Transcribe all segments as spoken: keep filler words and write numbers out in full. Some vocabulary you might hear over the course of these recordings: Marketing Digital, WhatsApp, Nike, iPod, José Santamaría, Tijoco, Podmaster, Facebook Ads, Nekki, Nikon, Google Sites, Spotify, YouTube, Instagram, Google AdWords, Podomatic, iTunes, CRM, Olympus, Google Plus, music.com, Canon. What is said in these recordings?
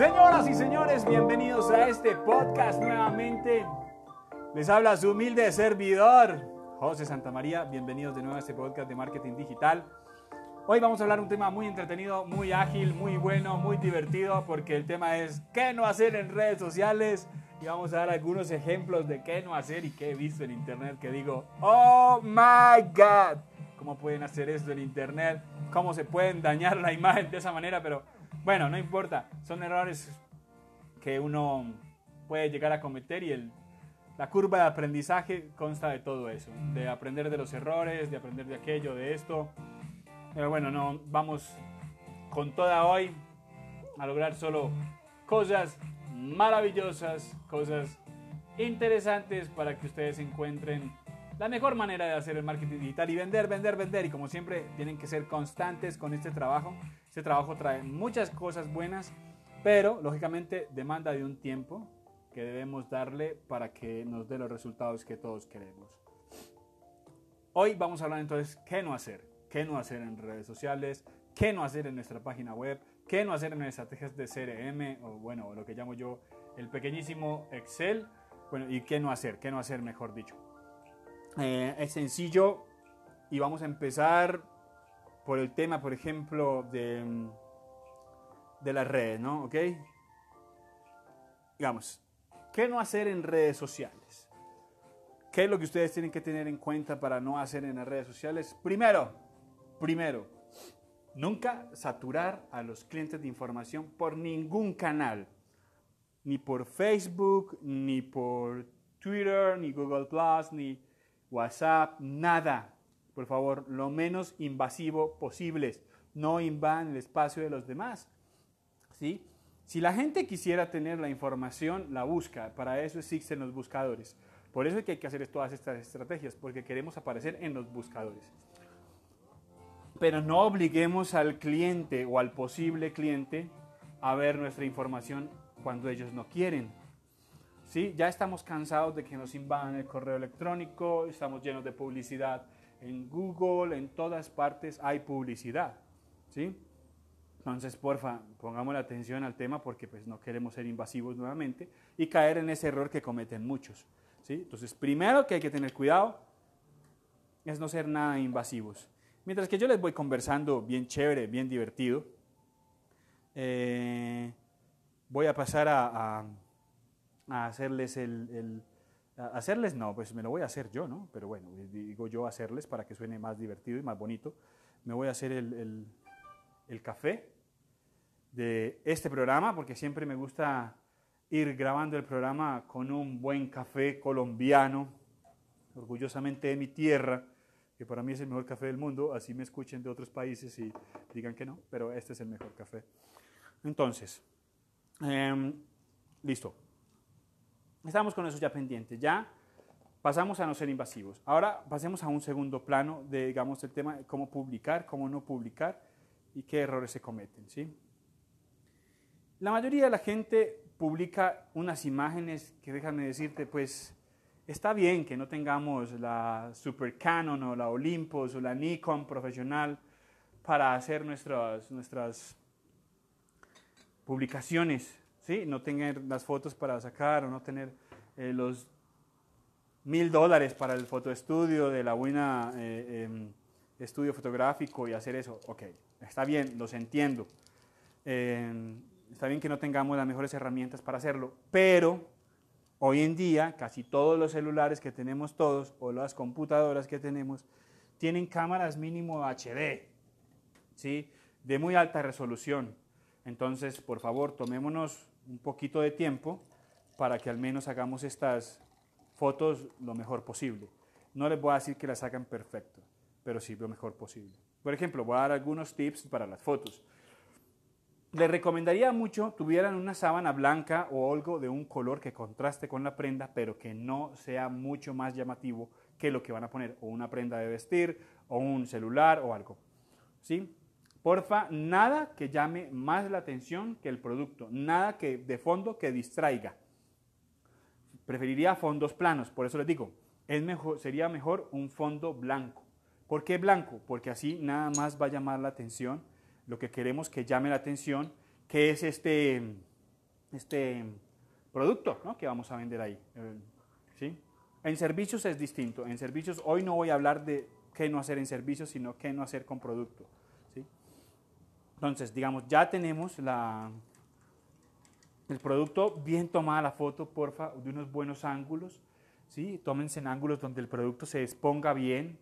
Señoras y señores, bienvenidos a este podcast nuevamente. Les habla su humilde servidor, José Santamaría. Bienvenidos de nuevo a este podcast de Marketing Digital. Hoy vamos a hablar un tema muy entretenido, muy ágil, muy bueno, muy divertido, porque el tema es qué no hacer en redes sociales. Y vamos a dar algunos ejemplos de qué no hacer y qué he visto en internet que digo, ¡oh my God! ¿Cómo pueden hacer esto en internet? ¿Cómo se pueden dañar la imagen de esa manera? Pero bueno, no importa. Son errores que uno puede llegar a cometer y el, la curva de aprendizaje consta de todo eso. De aprender de los errores, de aprender de aquello, de esto. Pero bueno, no, vamos con toda hoy a lograr solo cosas maravillosas, cosas interesantes para que ustedes encuentren la mejor manera de hacer el marketing digital y vender, vender, vender. Y como siempre, tienen que ser constantes con este trabajo. Este trabajo trae muchas cosas buenas, pero lógicamente demanda de un tiempo que debemos darle para que nos dé los resultados que todos queremos. Hoy vamos a hablar entonces qué no hacer. Qué no hacer en redes sociales, qué no hacer en nuestra página web, qué no hacer en estrategias de C R M, o bueno, lo que llamo yo el pequeñísimo Excel, bueno, y qué no hacer, qué no hacer mejor dicho. Eh, es sencillo y vamos a empezar por el tema, por ejemplo, de, de las redes, ¿no? ¿Ok? Digamos, qué no hacer en redes sociales. ¿Qué es lo que ustedes tienen que tener en cuenta para no hacer en las redes sociales? Primero, primero. Nunca saturar a los clientes de información por ningún canal, ni por Facebook, ni por Twitter, ni Google Plus, ni WhatsApp, nada. Por favor, lo menos invasivo posible. No invadan el espacio de los demás, ¿sí? Si la gente quisiera tener la información, la busca. Para eso existen los buscadores. Por eso es que hay que hacer todas estas estrategias, porque queremos aparecer en los buscadores. Pero no obliguemos al cliente o al posible cliente a ver nuestra información cuando ellos no quieren. ¿Sí? Ya estamos cansados de que nos invadan el correo electrónico, estamos llenos de publicidad en Google, en todas partes hay publicidad. ¿Sí? Entonces, porfa, pongamos la atención al tema porque pues, no queremos ser invasivos nuevamente y caer en ese error que cometen muchos. ¿Sí? Entonces, primero que hay que tener cuidado es no ser nada invasivos. Mientras que yo les voy conversando bien chévere, bien divertido, eh, voy a pasar a, a, a hacerles el, el a hacerles no, pues me lo voy a hacer yo, ¿no? Pero bueno, digo yo hacerles para que suene más divertido y más bonito. Me voy a hacer el, el, el café de este programa porque siempre me gusta ir grabando el programa con un buen café colombiano, orgullosamente de mi tierra, que para mí es el mejor café del mundo, así me escuchen de otros países y digan que no, pero este es el mejor café. Entonces, eh, listo. Estamos con eso ya pendiente, ya pasamos a no ser invasivos. Ahora pasemos a un segundo plano de, digamos, el tema de cómo publicar, cómo no publicar y qué errores se cometen, ¿sí? La mayoría de la gente publica unas imágenes que, déjame decirte, pues, está bien que no tengamos la Super Canon o la Olympus o la Nikon profesional para hacer nuestras, nuestras publicaciones, ¿sí? No tener las fotos para sacar o no tener eh, los mil dólares para el fotoestudio de la buena eh, eh, estudio fotográfico y hacer eso. Ok, está bien, los entiendo. Eh, está bien que no tengamos las mejores herramientas para hacerlo, pero hoy en día, casi todos los celulares que tenemos todos, o las computadoras que tenemos, tienen cámaras mínimo H D, ¿sí? De muy alta resolución. Entonces, por favor, tomémonos un poquito de tiempo para que al menos hagamos estas fotos lo mejor posible. No les voy a decir que las hagan perfecto, pero sí lo mejor posible. Por ejemplo, voy a dar algunos tips para las fotos. Les recomendaría mucho tuvieran una sábana blanca o algo de un color que contraste con la prenda, pero que no sea mucho más llamativo que lo que van a poner, o una prenda de vestir, o un celular, o algo. ¿Sí? Porfa, nada que llame más la atención que el producto, nada que de fondo que distraiga. Preferiría fondos planos, por eso les digo, es mejor, sería mejor un fondo blanco. ¿Por qué blanco? Porque así nada más va a llamar la atención lo que queremos que llame la atención, que es este, este producto, ¿no?, que vamos a vender ahí. ¿Sí? En servicios es distinto. En servicios hoy no voy a hablar de qué no hacer en servicios, sino qué no hacer con producto. ¿Sí? Entonces, digamos, ya tenemos la, el producto bien tomada la foto, porfa, de unos buenos ángulos. ¿Sí? Tómense en ángulos donde el producto se exponga bien.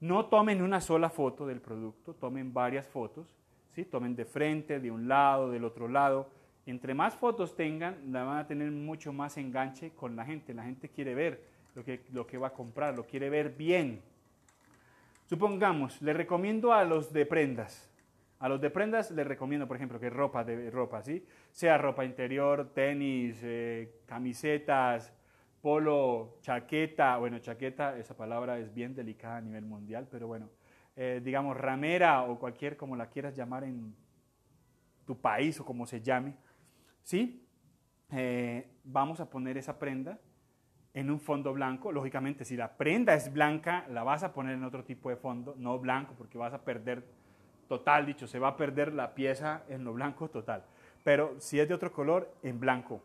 No tomen una sola foto del producto, tomen varias fotos. ¿Sí? Tomen de frente, de un lado, del otro lado. Entre más fotos tengan, la van a tener mucho más enganche con la gente. La gente quiere ver lo que, lo que va a comprar, lo quiere ver bien. Supongamos, le recomiendo a los de prendas. A los de prendas les recomiendo, por ejemplo, que ropa, de, ropa ¿sí? sea ropa interior, tenis, eh, camisetas, polo, chaqueta. Bueno, chaqueta, esa palabra es bien delicada a nivel mundial, pero bueno. Eh, digamos, ramera o cualquier, como la quieras llamar en tu país o como se llame. ¿Sí? Eh, vamos a poner esa prenda en un fondo blanco. Lógicamente, si la prenda es blanca, la vas a poner en otro tipo de fondo, no blanco, porque vas a perder total, dicho, se va a perder la pieza en lo blanco total. Pero si es de otro color, en blanco.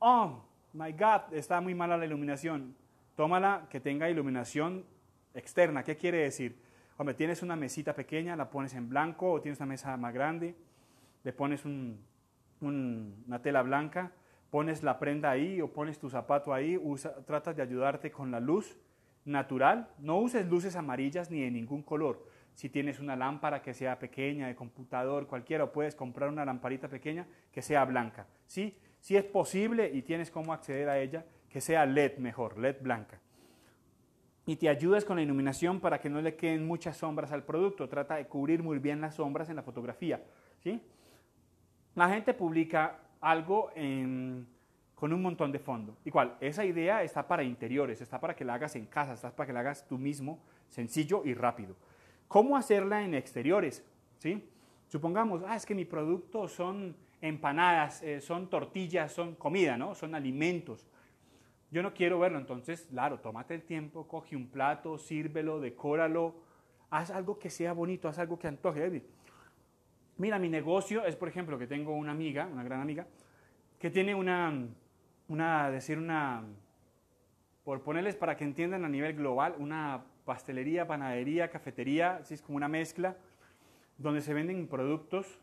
Oh, my God, está muy mala la iluminación. Tómala que tenga iluminación externa. ¿Qué quiere decir? Hombre, tienes una mesita pequeña, la pones en blanco, o tienes una mesa más grande, le pones un, un, una tela blanca, pones la prenda ahí o pones tu zapato ahí, usa, tratas de ayudarte con la luz natural, no uses luces amarillas ni de ningún color. Si tienes una lámpara que sea pequeña, de computador, cualquiera, o puedes comprar una lamparita pequeña que sea blanca. ¿Sí? Si es posible y tienes cómo acceder a ella, que sea L E D mejor, L E D blanca. Y te ayudas con la iluminación para que no le queden muchas sombras al producto. Trata de cubrir muy bien las sombras en la fotografía. ¿Sí? La gente publica algo en, con un montón de fondo. Igual, esa idea está para interiores, está para que la hagas en casa, está para que la hagas tú mismo, sencillo y rápido. ¿Cómo hacerla en exteriores? ¿Sí? Supongamos, ah, es que mi producto son empanadas, eh, son tortillas, son comida, ¿no? Son alimentos. Yo no quiero verlo, entonces, claro, tómate el tiempo, coge un plato, sírvelo, decóralo, haz algo que sea bonito, haz algo que antoje. David, mira, mi negocio es, por ejemplo, que tengo una amiga, una gran amiga, que tiene una, una decir, una, por ponerles para que entiendan a nivel global, una pastelería, panadería, cafetería, así es como una mezcla, donde se venden productos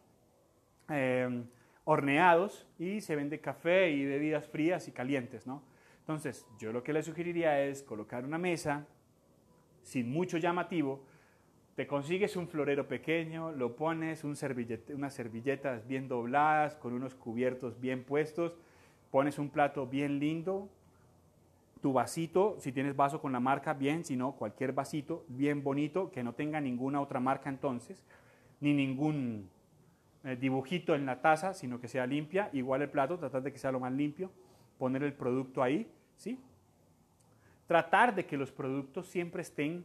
eh, horneados y se vende café y bebidas frías y calientes, ¿no? Entonces, yo lo que le sugeriría es colocar una mesa sin mucho llamativo, te consigues un florero pequeño, lo pones, un servillete, unas servilletas bien dobladas, con unos cubiertos bien puestos, pones un plato bien lindo, tu vasito, si tienes vaso con la marca, bien, si no, cualquier vasito bien bonito, que no tenga ninguna otra marca entonces, ni ningún eh, dibujito en la taza, sino que sea limpia, igual el plato, tratar de que sea lo más limpio, poner el producto ahí. ¿Sí? Tratar de que los productos siempre estén,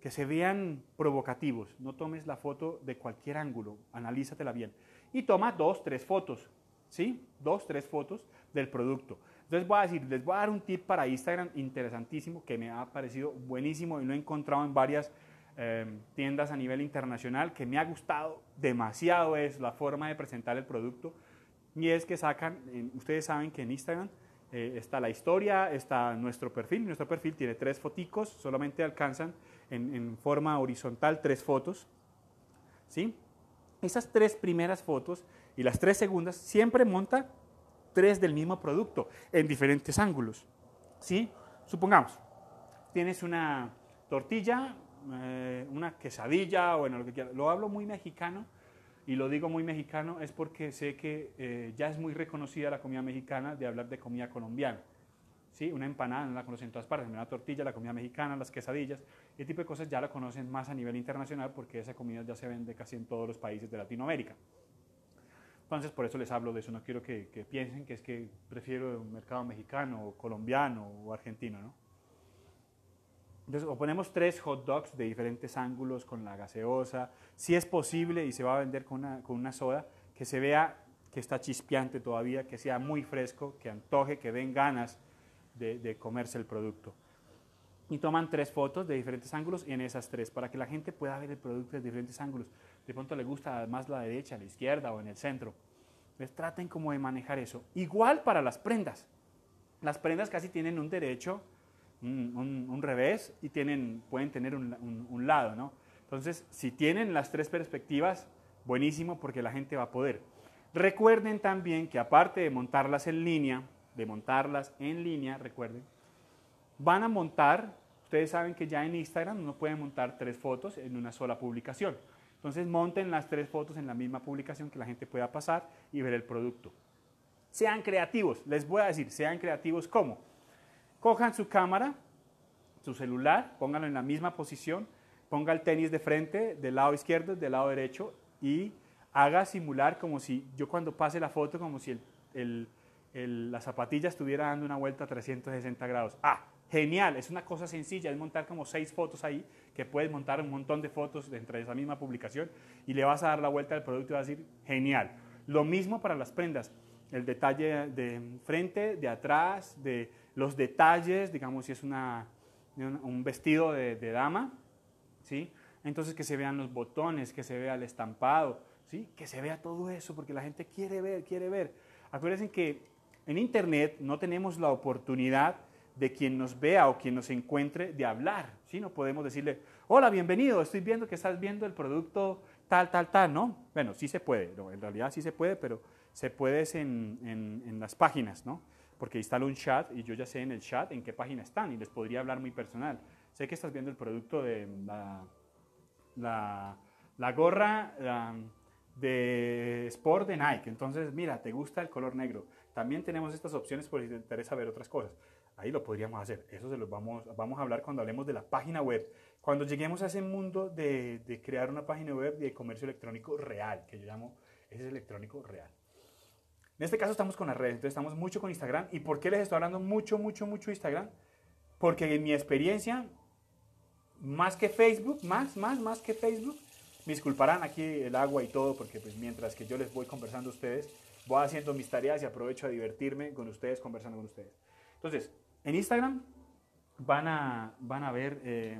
que se vean provocativos. No tomes la foto de cualquier ángulo, analízatela bien. Y toma dos, tres fotos, ¿sí? Dos, tres fotos del producto. Entonces voy a decir, les voy a dar un tip para Instagram interesantísimo que me ha parecido buenísimo y lo he encontrado en varias eh, tiendas a nivel internacional que me ha gustado demasiado, es la forma de presentar el producto. Y es que sacan, eh, ustedes saben que en Instagram Eh, está la historia, está nuestro perfil. Nuestro perfil tiene tres foticos, solamente alcanzan en, en forma horizontal tres fotos. ¿Sí? Esas tres primeras fotos y las tres segundas siempre monta tres del mismo producto en diferentes ángulos. ¿Sí? Supongamos, tienes una tortilla, eh, una quesadilla, bueno, lo que quieras. Lo hablo muy mexicano. Y lo digo muy mexicano es porque sé que eh, ya es muy reconocida la comida mexicana de hablar de comida colombiana. ¿Sí? Una empanada no la conocen en todas partes, una tortilla, la comida mexicana, las quesadillas, ese tipo de cosas ya la conocen más a nivel internacional porque esa comida ya se vende casi en todos los países de Latinoamérica. Entonces, por eso les hablo de eso, no quiero que, que piensen que es que prefiero un mercado mexicano, o colombiano o argentino, ¿no? Entonces, o ponemos tres hot dogs de diferentes ángulos con la gaseosa, si es posible y se va a vender con una, con una soda, que se vea que está chispeante todavía, que sea muy fresco, que antoje, que den ganas de, de comerse el producto. Y toman tres fotos de diferentes ángulos en esas tres, para que la gente pueda ver el producto de diferentes ángulos. De pronto le gusta más la derecha, la izquierda o en el centro. Entonces traten como de manejar eso. Igual para las prendas. Las prendas casi tienen un derecho, un, un, un revés y tienen, pueden tener un, un, un lado, ¿no? Entonces, si tienen las tres perspectivas, buenísimo, porque la gente va a poder. Recuerden también que aparte de montarlas en línea, de montarlas en línea, recuerden, van a montar, ustedes saben que ya en Instagram uno puede montar tres fotos en una sola publicación. Entonces monten las tres fotos en la misma publicación que la gente pueda pasar y ver el producto. Sean creativos, les voy a decir, sean creativos ¿cómo? Cojan su cámara, su celular, pónganlo en la misma posición, ponga el tenis de frente, del lado izquierdo, del lado derecho y haga simular como si, yo cuando pase la foto, como si el, el, el, la zapatilla estuviera dando una vuelta a trescientos sesenta grados. ¡Ah! Genial, es una cosa sencilla, es montar como seis fotos ahí, que puedes montar un montón de fotos dentro de esa misma publicación y le vas a dar la vuelta al producto y vas a decir, genial. Lo mismo para las prendas, el detalle de frente, de atrás, de los detalles, digamos si es una, un vestido de, de dama, ¿sí? Entonces que se vean los botones, que se vea el estampado, ¿sí? Que se vea todo eso porque la gente quiere ver, quiere ver. Acuérdense que en internet no tenemos la oportunidad de quien nos vea o quien nos encuentre, de hablar, ¿sí? No podemos decirle, hola, bienvenido, estoy viendo que estás viendo el producto tal, tal, tal, ¿no? Bueno, sí se puede, no, en realidad sí se puede, pero se puede en, en, en las páginas, ¿no? Porque instalo un chat y yo ya sé en el chat en qué página están y les podría hablar muy personal. Sé que estás viendo el producto de la, la, la gorra la, de Sport de Nike, entonces, mira, te gusta el color negro. También tenemos estas opciones por si te interesa ver otras cosas. Ahí lo podríamos hacer, eso se los vamos, vamos a hablar cuando hablemos de la página web. Cuando lleguemos a ese mundo de, de crear una página web de comercio electrónico real, que yo llamo, ese es electrónico real. En este caso estamos con las redes, entonces estamos mucho con Instagram. ¿Y por qué les estoy hablando mucho, mucho, mucho de Instagram? Porque en mi experiencia, más que Facebook, más, más, más que Facebook, me disculparán aquí el agua y todo, porque pues mientras que yo les voy conversando a ustedes, voy haciendo mis tareas y aprovecho a divertirme con ustedes, conversando con ustedes. Entonces, en Instagram van a, van a ver eh,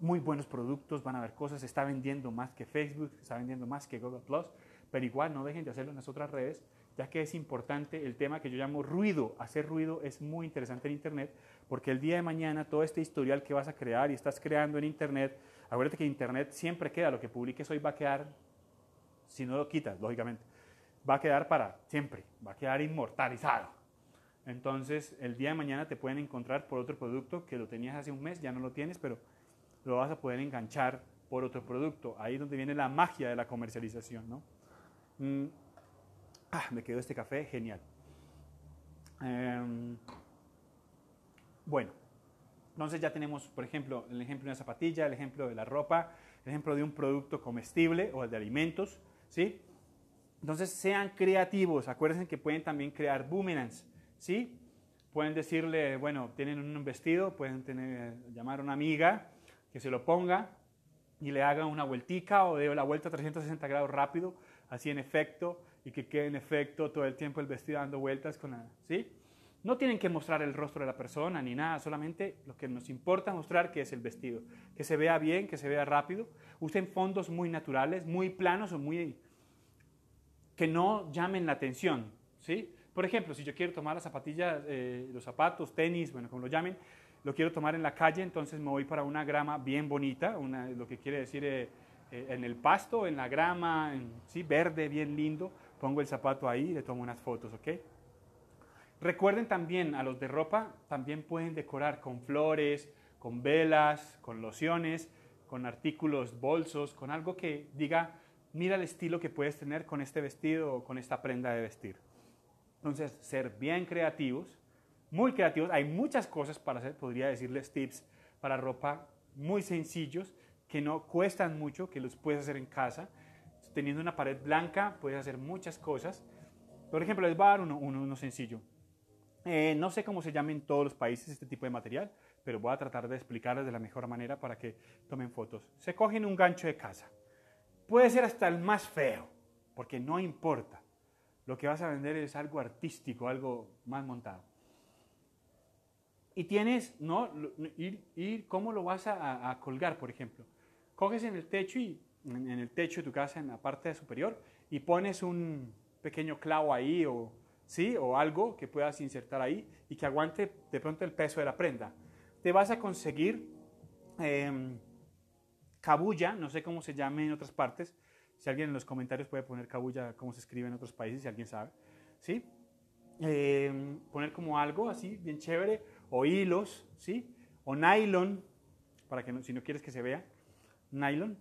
muy buenos productos, van a ver cosas, se está vendiendo más que Facebook, se está vendiendo más que Google Plus, pero igual no dejen de hacerlo en las otras redes, ya que es importante el tema que yo llamo ruido. Hacer ruido es muy interesante en Internet, porque el día de mañana todo este historial que vas a crear y estás creando en Internet, acuérdate que Internet siempre queda, lo que publiques hoy va a quedar, si no lo quitas, lógicamente, va a quedar para siempre, va a quedar inmortalizado. Entonces, el día de mañana te pueden encontrar por otro producto que lo tenías hace un mes, ya no lo tienes, pero lo vas a poder enganchar por otro producto. Ahí es donde viene la magia de la comercialización, ¿no? Mm. Ah, me quedó este café, genial. Eh, bueno, entonces ya tenemos, por ejemplo, el ejemplo de una zapatilla, el ejemplo de la ropa, el ejemplo de un producto comestible o de alimentos, ¿sí? Entonces, sean creativos. Acuérdense que pueden también crear boomerangs. ¿Sí? Pueden decirle, bueno, tienen un vestido, pueden tener, llamar a una amiga que se lo ponga y le haga una vueltica o dé la vuelta a trescientos sesenta grados rápido, así en efecto, y que quede en efecto todo el tiempo el vestido dando vueltas con la, ¿sí? No tienen que mostrar el rostro de la persona ni nada, solamente lo que nos importa mostrar que es el vestido, que se vea bien, que se vea rápido. Usen fondos muy naturales, muy planos o muy que no llamen la atención, ¿sí? Por ejemplo, si yo quiero tomar las zapatillas, eh, los zapatos, tenis, bueno, como lo llamen, lo quiero tomar en la calle, entonces me voy para una grama bien bonita, una, lo que quiere decir eh, eh, en el pasto, en la grama, en, ¿sí? Verde, bien lindo, pongo el zapato ahí y le tomo unas fotos, ¿ok? Recuerden también, a los de ropa, también pueden decorar con flores, con velas, con lociones, con artículos, bolsos, con algo que diga, mira el estilo que puedes tener con este vestido o con esta prenda de vestir. Entonces, ser bien creativos, muy creativos. Hay muchas cosas para hacer, podría decirles tips para ropa muy sencillos, que no cuestan mucho, que los puedes hacer en casa. Teniendo una pared blanca, puedes hacer muchas cosas. Por ejemplo, les voy a dar uno, uno, uno sencillo. Eh, no sé cómo se llama en todos los países este tipo de material, pero voy a tratar de explicarles de la mejor manera para que tomen fotos. Se cogen un gancho de casa. Puede ser hasta el más feo, porque no importa. Lo que vas a vender es algo artístico, algo más montado. Y tienes, ¿no? Y, y ¿cómo lo vas a, a colgar, por ejemplo? Coges en el techo y en el techo de tu casa, en la parte superior, y pones un pequeño clavo ahí o, ¿sí? o algo que puedas insertar ahí y que aguante de pronto el peso de la prenda. Te vas a conseguir eh, cabuya, no sé cómo se llame en otras partes. Si alguien en los comentarios puede poner cabuya, cómo se escribe en otros países, si alguien sabe. ¿Sí? Eh, poner como algo así, bien chévere, o hilos, ¿sí? O nylon, para que no, si no quieres que se vea, nylon.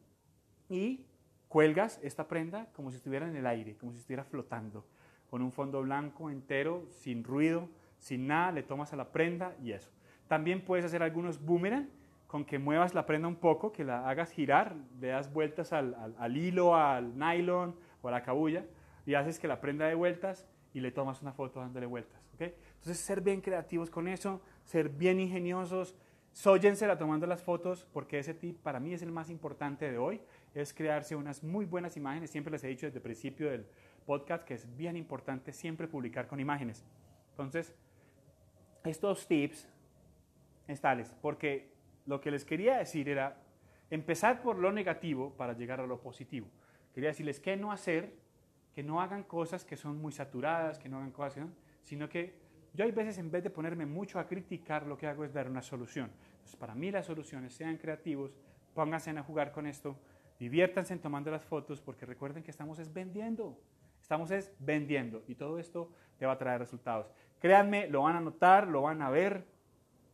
Y cuelgas esta prenda como si estuviera en el aire, como si estuviera flotando, con un fondo blanco entero, sin ruido, sin nada, le tomas a la prenda y eso. También puedes hacer algunos boomerang, con que muevas la prenda un poco, que la hagas girar, le das vueltas al, al, al hilo, al nylon o a la cabuya y haces que la prenda dé vueltas y le tomas una foto dándole vueltas, ¿ok? Entonces, ser bien creativos con eso, ser bien ingeniosos, sóyensela tomando las fotos, porque ese tip para mí es el más importante de hoy, es crearse unas muy buenas imágenes. Siempre les he dicho desde el principio del podcast que es bien importante siempre publicar con imágenes. Entonces, estos tips tales, porque lo que les quería decir era empezar por lo negativo para llegar a lo positivo. Quería decirles qué no hacer, que no hagan cosas que son muy saturadas, que no hagan cosas que no, sino que yo hay veces en vez de ponerme mucho a criticar, lo que hago es dar una solución. Entonces, para mí las soluciones, sean creativos, pónganse a jugar con esto, diviértanse en tomando las fotos, porque recuerden que estamos es vendiendo, estamos es vendiendo y todo esto te va a traer resultados. Créanme, lo van a notar, lo van a ver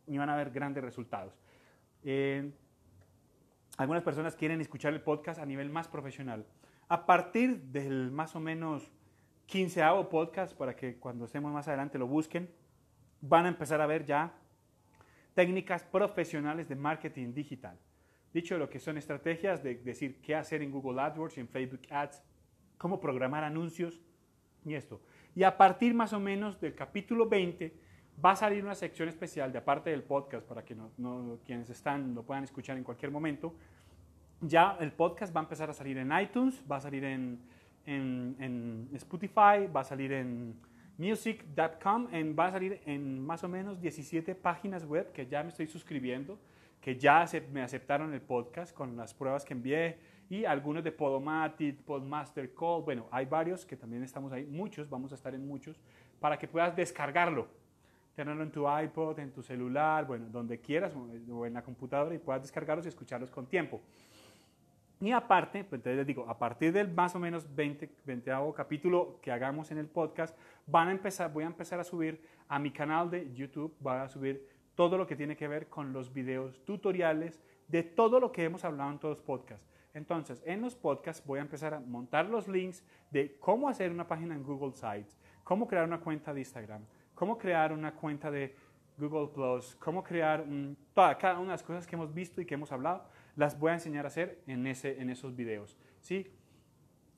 y van a ver grandes resultados. Eh, algunas personas quieren escuchar el podcast a nivel más profesional. A partir del más o menos quinceavo podcast, para que cuando estemos más adelante lo busquen, van a empezar a ver ya técnicas profesionales de marketing digital. Dicho lo que son estrategias de decir qué hacer en Google AdWords y en Facebook Ads, cómo programar anuncios y esto. Y a partir más o menos del capítulo veinte, va a salir una sección especial de aparte del podcast para que no, no, quienes están lo puedan escuchar en cualquier momento. Ya el podcast va a empezar a salir en iTunes, va a salir en, en, en Spotify, va a salir en music punto com, va a salir en más o menos diecisiete páginas web que ya me estoy suscribiendo, que ya se, me aceptaron el podcast con las pruebas que envié y algunos de Podomatic, Podmaster, Call. Bueno, hay varios que también estamos ahí, muchos, vamos a estar en muchos, para que puedas descargarlo. Tenerlo en tu iPod, en tu celular, bueno, donde quieras, o en la computadora, y puedas descargarlos y escucharlos con tiempo. Y aparte, pues entonces les digo, a partir del más o menos veinte, veinteavo capítulo que hagamos en el podcast, van a empezar, voy a empezar a subir a mi canal de YouTube, voy a subir todo lo que tiene que ver con los videos tutoriales de todo lo que hemos hablado en todos los podcasts. Entonces, en los podcasts voy a empezar a montar los links de cómo hacer una página en Google Sites, cómo crear una cuenta de Instagram, cómo crear una cuenta de Google Plus, cómo crear un, toda, cada una de las cosas que hemos visto y que hemos hablado, las voy a enseñar a hacer en, ese, en esos videos, ¿sí?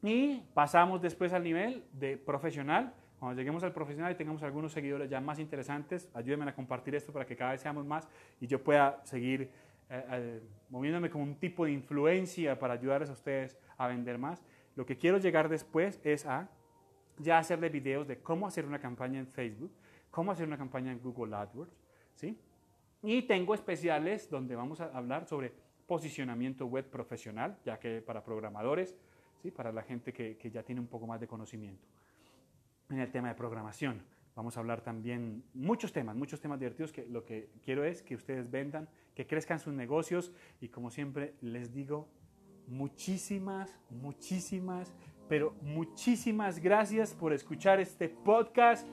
Y pasamos después al nivel de profesional. Cuando lleguemos al profesional y tengamos algunos seguidores ya más interesantes, ayúdenme a compartir esto para que cada vez seamos más y yo pueda seguir eh, eh, moviéndome como un tipo de influencia para ayudarles a ustedes a vender más. Lo que quiero llegar después es a ya hacerle videos de cómo hacer una campaña en Facebook, cómo hacer una campaña en Google AdWords, ¿sí? Y tengo especiales donde vamos a hablar sobre posicionamiento web profesional, ya que para programadores, ¿sí? Para la gente que, que ya tiene un poco más de conocimiento. En el tema de programación, vamos a hablar también muchos temas, muchos temas divertidos, que lo que quiero es que ustedes vendan, que crezcan sus negocios y como siempre les digo, muchísimas, muchísimas Pero muchísimas gracias por escuchar este podcast.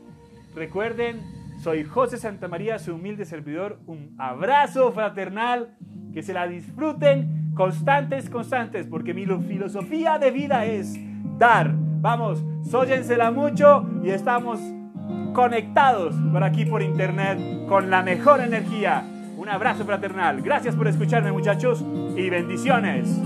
Recuerden, soy José Santamaría, su humilde servidor. Un abrazo fraternal, que se la disfruten constantes, constantes, porque mi filosofía de vida es dar. Vamos, sóyensela mucho y estamos conectados por aquí por internet con la mejor energía. Un abrazo fraternal. Gracias por escucharme, muchachos, y bendiciones.